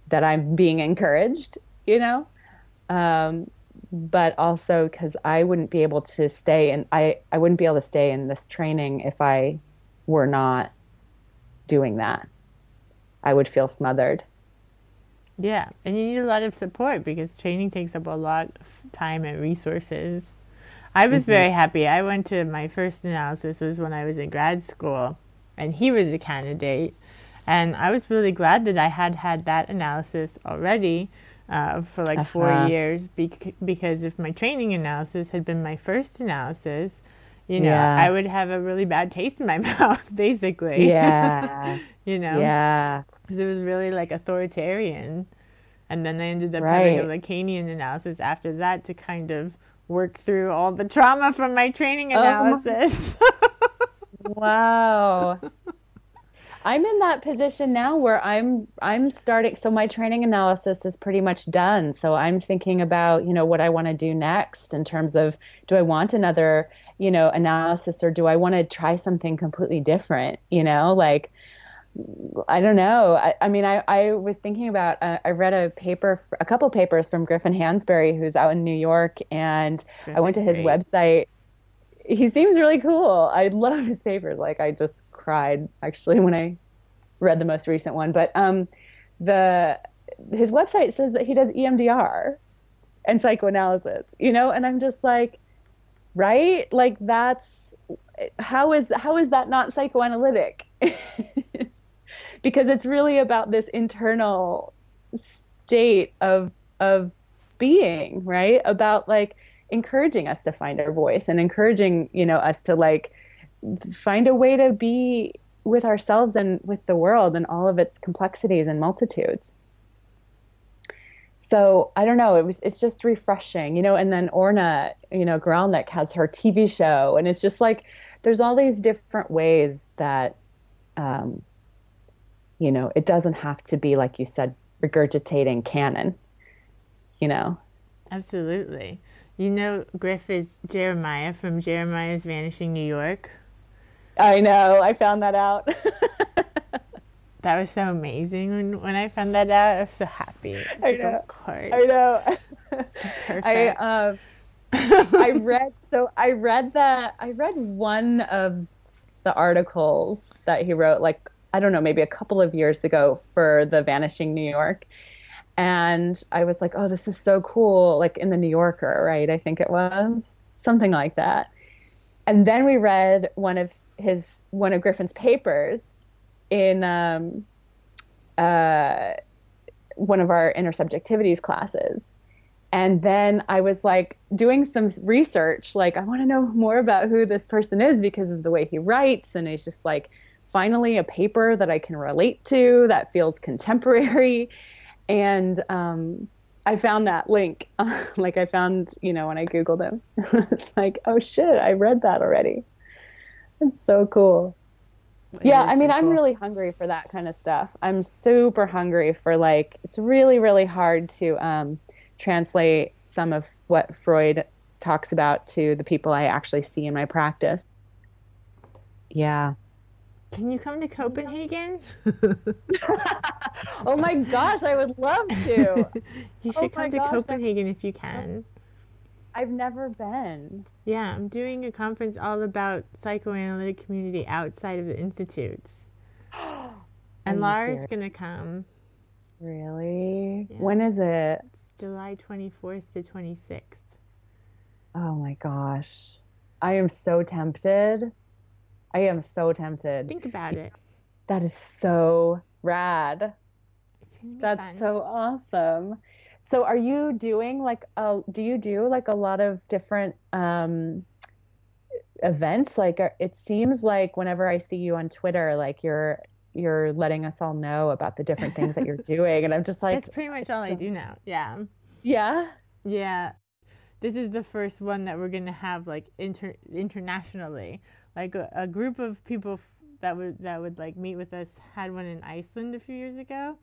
that I'm being encouraged, you know, um, but also because I wouldn't be able to stay, and I, I wouldn't be able to stay in this training if I were not doing that. I would feel smothered. Yeah, and you need a lot of support, because training takes up a lot of time and resources. I was mm-hmm. very happy. I went to my first analysis was when I was in grad school. And he was a candidate, and I was really glad that I had had that analysis already uh, for like uh-huh. four years bec- because if my training analysis had been my first analysis, you know, yeah. I would have a really bad taste in my mouth, basically. Yeah. You know? Yeah. Because it was really like authoritarian. And then I ended up right. having a Lacanian analysis after that to kind of work through all the trauma from my training analysis. Oh my- Wow. I'm in that position now where I'm I'm starting, so my training analysis is pretty much done. So I'm thinking about, you know, what I want to do next in terms of, do I want another, you know, analysis, or do I want to try something completely different, you know, like, I don't know. I, I mean, I, I was thinking about, uh, I read a paper, a couple papers from Griffin Hansbury, who's out in New York, and Griffin's I went to his great. website. He seems really cool. I love his papers. Like, I just cried actually when I read the most recent one. But um, the his website says that he does E M D R and psychoanalysis, you know, and I'm just like, right? Like that's, how is, how is that not psychoanalytic? Because it's really about this internal state of, of being, right? About like encouraging us to find our voice and encouraging, you know, us to like find a way to be with ourselves and with the world and all of its complexities and multitudes. So I don't know, it was, it's just refreshing, you know, and then Orna, you know, Guralnick has her T V show, and it's just like, there's all these different ways that, um, you know, it doesn't have to be, like you said, regurgitating canon, you know? Absolutely. You know, Griff is Jeremiah from Jeremiah's Vanishing New York. I know. I found that out. That was so amazing when, when I found that out. I was so happy. Was I like, know. Of course. I know. Perfect. I, um, I read, so I read that, I read one of the articles that he wrote, like, I don't know, maybe a couple of years ago for the Vanishing New York. And I was like, oh, this is so cool. Like in the New Yorker, right? I think it was something like that. And then we read one of his, one of Griffin's papers in, um, uh, one of our intersubjectivities classes. And then I was like doing some research, like, I want to know more about who this person is because of the way he writes. And he's just like, finally, a paper that I can relate to that feels contemporary. And um, I found that link. Like I found, you know, when I Googled him, it's like, oh shit, I read that already. It's so cool. It yeah, I mean, so I'm cool. really hungry for that kind of stuff. I'm super hungry for like, it's really, really hard to um, translate some of what Freud talks about to the people I actually see in my practice. Yeah. Can you come to Copenhagen? Oh my gosh, I would love to. You should oh come to gosh, Copenhagen if you can. I've never been. Yeah, I'm doing a conference all about psychoanalytic community outside of the institutes. And Laura's going to come. Really? Yeah. When is it? It's July twenty-fourth to twenty-sixth. Oh my gosh. I am so tempted. I am so tempted. Think about it. That is so rad. That's fun. So awesome. So are you doing like, a, do you do like a lot of different um, events? Like it seems like whenever I see you on Twitter, like you're, you're letting us all know about the different things that you're doing. And I'm just like. That's pretty much all I do now. Yeah. Yeah? Yeah. This is the first one that we're going to have like inter internationally. Like a, a group of people that would that would like meet with us had one in Iceland a few years ago,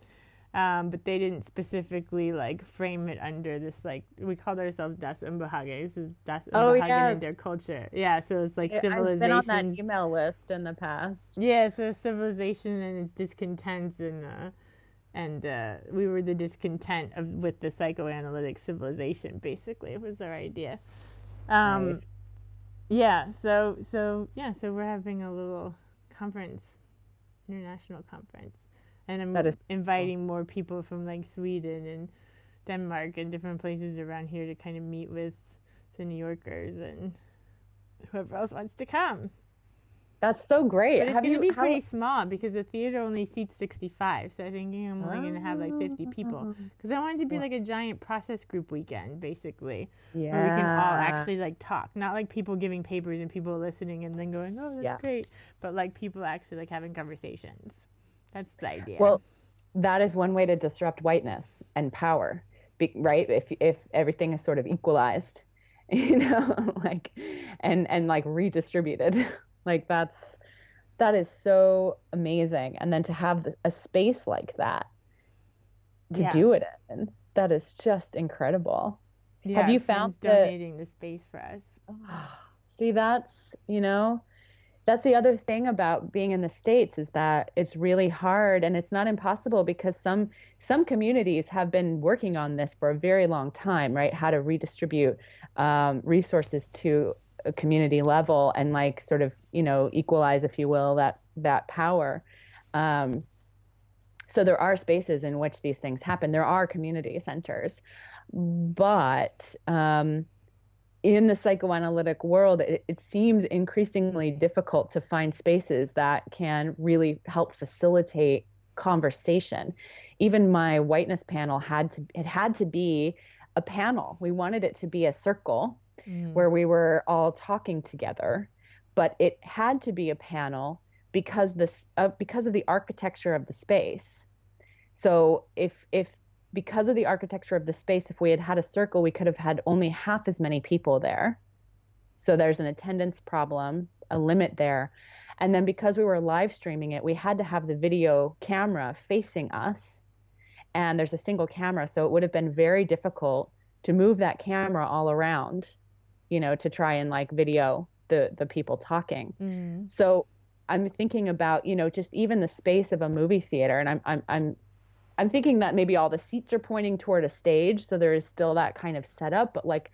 um, but they didn't specifically like frame it under this like we called ourselves Das Unbehagen. This is Das Unbehagen oh, yes. in their culture. Yeah, so it's like yeah, civilization. I've been on that email list in the past. Yeah, so civilization and its discontents and uh, and uh, we were the discontent of with the psychoanalytic civilization. Basically, was our idea. Um, nice. Yeah, so, so, yeah, so we're having a little conference, international conference, and I'm inviting cool. more people from, like, Sweden and Denmark and different places around here to kind of meet with the New Yorkers and whoever else wants to come. That's so great. But it's going to be how... pretty small because the theater only seats sixty-five, so I think I'm only oh. going to have, like, fifty people. Because I wanted to be, yeah. like, a giant process group weekend, basically. Yeah. Where we can all actually, like, talk. Not, like, people giving papers and people listening and then going, oh, that's yeah. great. But, like, people actually, like, having conversations. That's the idea. Well, that is one way to disrupt whiteness and power, be, right? If if everything is sort of equalized, you know, like, and, and, like, redistributed. Like that's, that is so amazing. And then to have a space like that to yeah. do it in, that is just incredible. Yeah, have you found the, donating the space for us? See, that's, you know, that's the other thing about being in the States is that it's really hard and it's not impossible because some, some communities have been working on this for a very long time, right? How to redistribute um, resources to a community level and like sort of, you know, equalize, if you will, that, that power. Um, so there are spaces in which these things happen. There are community centers, but um, in the psychoanalytic world, it, it seems increasingly difficult to find spaces that can really help facilitate conversation. Even my whiteness panel had to, it had to be a panel. We wanted it to be a circle mm. where we were all talking together, but it had to be a panel because this, uh, because of the architecture of the space. So if, if, because of the architecture of the space, if we had had a circle, we could have had only half as many people there. So there's an attendance problem, a limit there. And then because we were live streaming it, we had to have the video camera facing us, and there's a single camera. So it would have been very difficult to move that camera all around, you know, to try and like video the, the people talking. Mm. So I'm thinking about, you know, just even the space of a movie theater. And I'm, I'm, I'm, I'm thinking that maybe all the seats are pointing toward a stage, so there is still that kind of setup, but like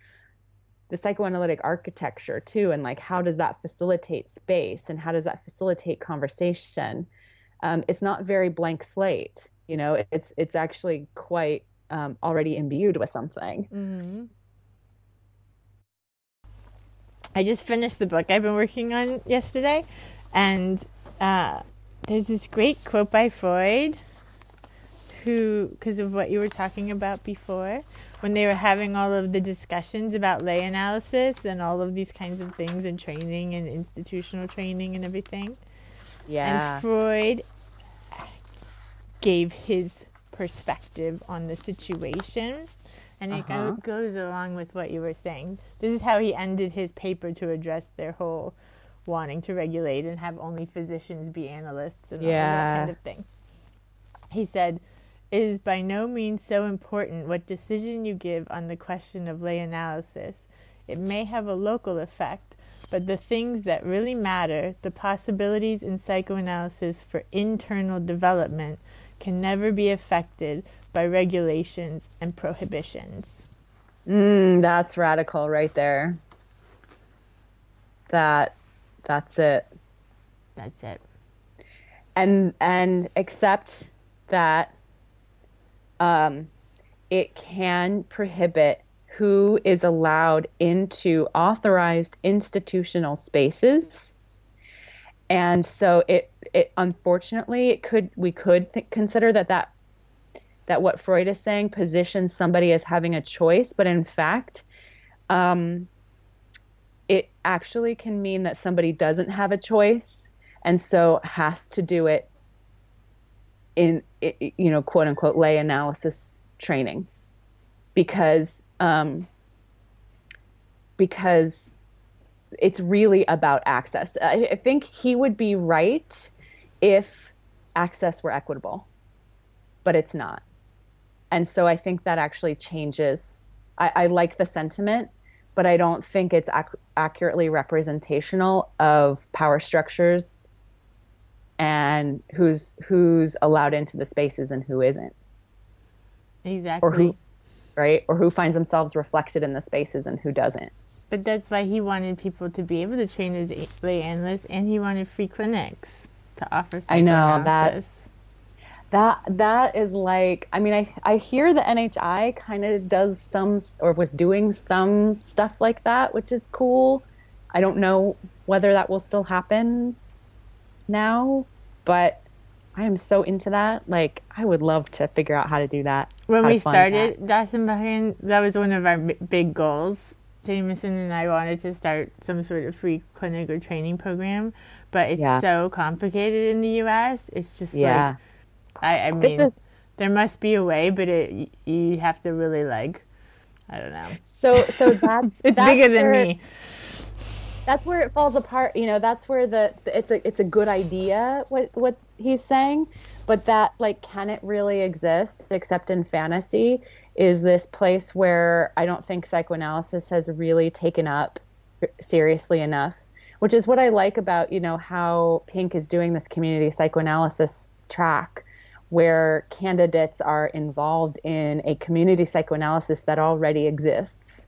the psychoanalytic architecture too, and like how does that facilitate space and how does that facilitate conversation? Um, it's not very blank slate, you know, it's it's actually quite um, already imbued with something. Mm-hmm. I just finished the book I've been working on yesterday, and uh, there's this great quote by Freud, who, because of what you were talking about before, when they were having all of the discussions about lay analysis and all of these kinds of things and training and institutional training and everything. Yeah. And Freud gave his perspective on the situation, and it uh-huh. go- goes along with what you were saying. This is how he ended his paper to address their whole wanting to regulate and have only physicians be analysts and yeah. all that kind of thing. He said, "It is by no means so important what decision you give on the question of lay analysis. It may have a local effect, but the things that really matter, the possibilities in psychoanalysis for internal development, can never be affected by regulations and prohibitions." Mm, that's radical right there. That, that's it. That's it. And, and accept that Um, it can prohibit who is allowed into authorized institutional spaces. And so it, it, unfortunately, it could, we could th- consider that, that, that what Freud is saying positions somebody as having a choice, but in fact, um, it actually can mean that somebody doesn't have a choice and so has to do it in, you know, quote unquote lay analysis training, because um, because it's really about access. I, I think he would be right if access were equitable, but it's not. And so I think that actually changes. I, I like the sentiment, but I don't think it's ac- accurately representational of power structures and who's who's allowed into the spaces and who isn't. Exactly. Or who, right? Or who finds themselves reflected in the spaces and who doesn't. But that's why he wanted people to be able to train as lay analysts, and he wanted free clinics to offer psychoanalysis. I know, that, that, that is like, I mean, I, I hear the N H I kind of does some, or was doing some stuff like that, which is cool. I don't know whether that will still happen now, but I am so into that. Like, I would love to figure out how to do that. When we started Das Unbehagen, that was one of our big goals. Jameson and I wanted to start some sort of free clinic or training program, but it's yeah. so complicated in the U S. It's just yeah. like, I, I mean, is, there must be a way, but it, you have to really like, I don't know. So, so that's it's that's bigger than me. That's where it falls apart, you know. That's where the it's a it's a good idea what what he's saying, but that, like, can it really exist except in fantasy? Is this place where I don't think psychoanalysis has really taken up seriously enough, which is what I like about, you know, how Pink is doing this community psychoanalysis track, where candidates are involved in a community psychoanalysis that already exists.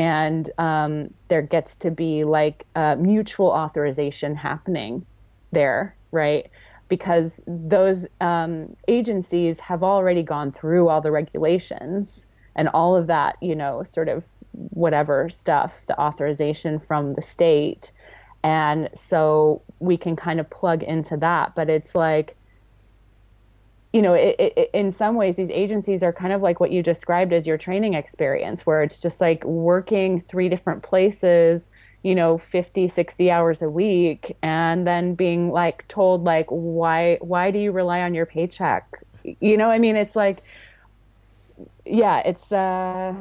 And um, there gets to be like uh, mutual authorization happening there, right? Because those um, agencies have already gone through all the regulations and all of that, you know, sort of whatever stuff, the authorization from the state. And so we can kind of plug into that. But it's like, you know, it, it, in some ways, these agencies are kind of like what you described as your training experience, where it's just like working three different places, you know, fifty, sixty hours a week, and then being like told, like, why, why do you rely on your paycheck? You know, I mean, it's like, yeah, it's, uh,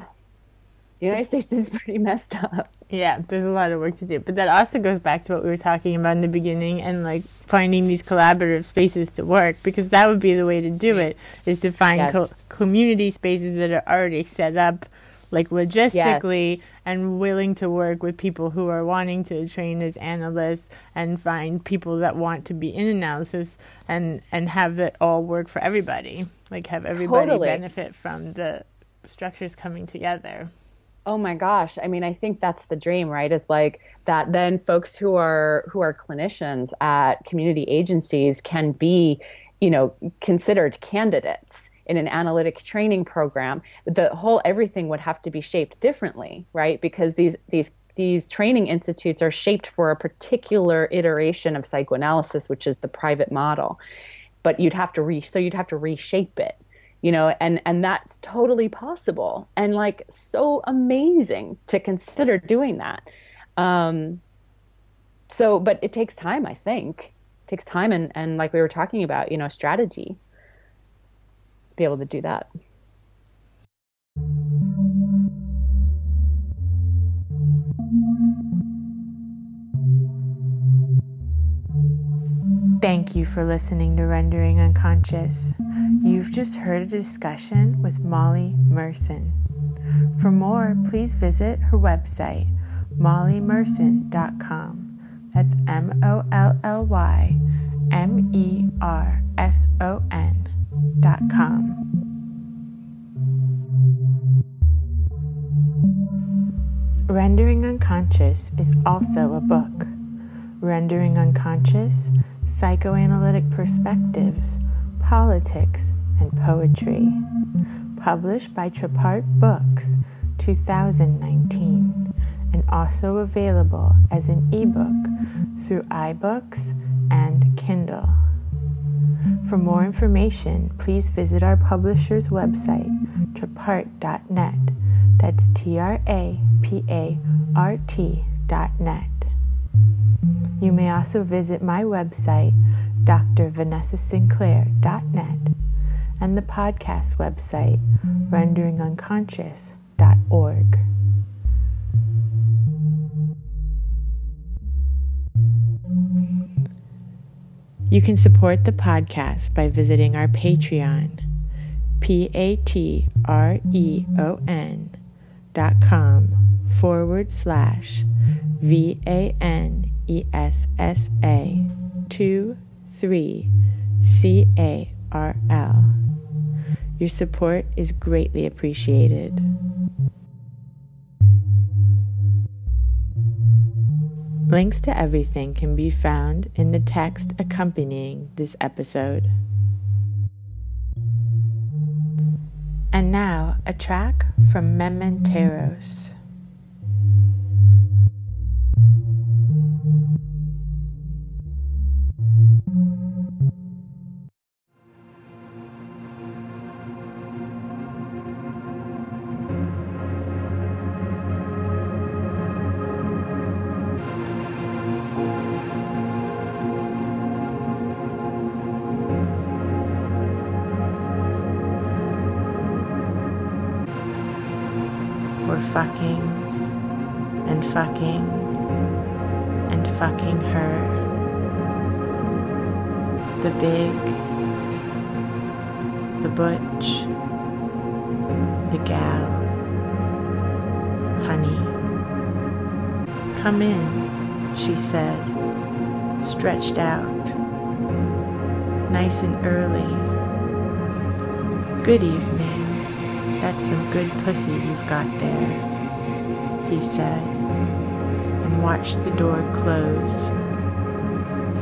the United States is pretty messed up. Yeah, there's a lot of work to do. But that also goes back to what we were talking about in the beginning, and like finding these collaborative spaces to work, because that would be the way to do it, is to find yes. co- community spaces that are already set up, like logistically, yes. and willing to work with people who are wanting to train as analysts, and find people that want to be in analysis, and, and have it all work for everybody. Like have everybody totally. benefit from the structures coming together. Oh my gosh. I mean, I think that's the dream, right? Is like that then folks who are who are clinicians at community agencies can be, you know, considered candidates in an analytic training program. The whole everything would have to be shaped differently, right? Because these these these training institutes are shaped for a particular iteration of psychoanalysis, which is the private model. But you'd have to re so you'd have to reshape it. You know, and, and that's totally possible, and like so amazing to consider doing that. Um, so, but it takes time, I think. It takes time and, and like we were talking about, you know, strategy to be able to do that. Thank you for listening to Rendering Unconscious. You've just heard a discussion with Molly Merson. For more, please visit her website, molly merson dot com. That's M O L L Y M E R S O N dot com. Rendering Unconscious is also a book. Rendering Unconscious, Psychoanalytic Perspectives, Politics, and Poetry, published by Trapart Books, two thousand nineteen, and also available as an ebook through iBooks and Kindle. For more information, please visit our publisher's website, trapart dot net. That's T R A P A R T dot net. You may also visit my website, dr vanessa sinclair dot net, and the podcast website, rendering unconscious dot org. You can support the podcast by visiting our Patreon, P-A-T-R-E-O-N dot com forward slash V-A-N-E-S-S-A two three C A R L. Your support is greatly appreciated. Links to everything can be found in the text accompanying this episode. And now, a track from Mementeros. Fucking and fucking and fucking her, the big, the butch, the gal, honey. Come in, she said, stretched out, nice and early. Good evening. That's some good pussy you've got there, he said, and watched the door close.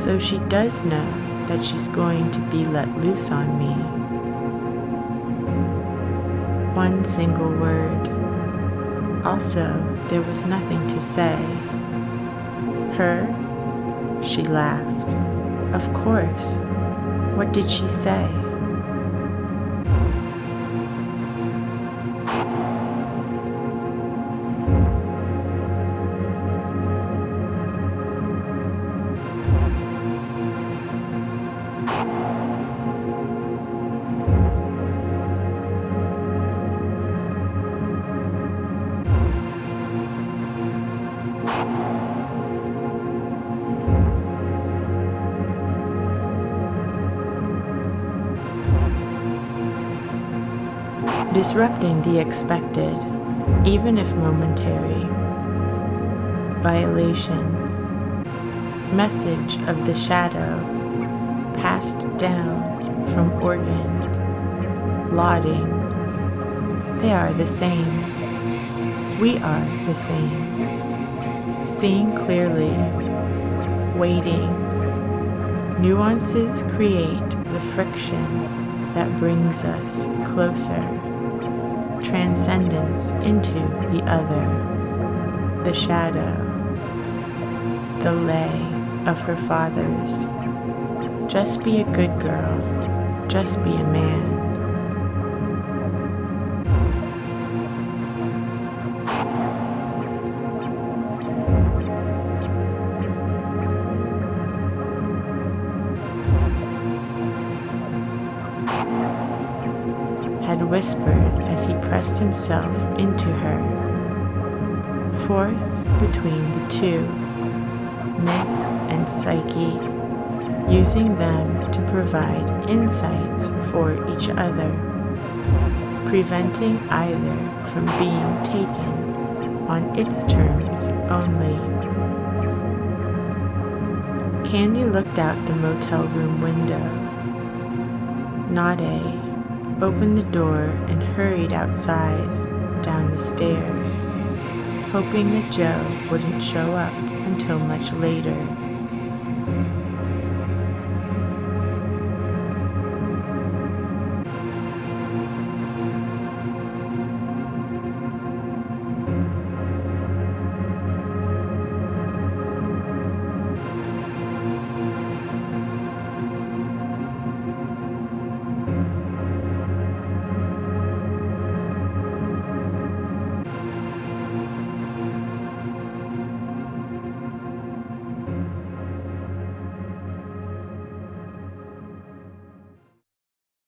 So she does know that she's going to be let loose on me. One single word, Also, there was nothing to say. Her? She laughed. Of course. What did she say? Disrupting the expected, even if momentary. Violation. Message of the shadow, passed down from organ. Lauding. They are the same. We are the same. Seeing clearly. Waiting. Nuances create the friction that brings us closer. Transcendence into the other, the shadow, the lay of her fathers. Just be a good girl, just be a man. Whispered as he pressed himself into her. Forth between the two, myth and psyche, using them to provide insights for each other, preventing either from being taken on its terms only. Candy looked out the motel room window. Nade opened the door and hurried outside, down the stairs, hoping that Joe wouldn't show up until much later.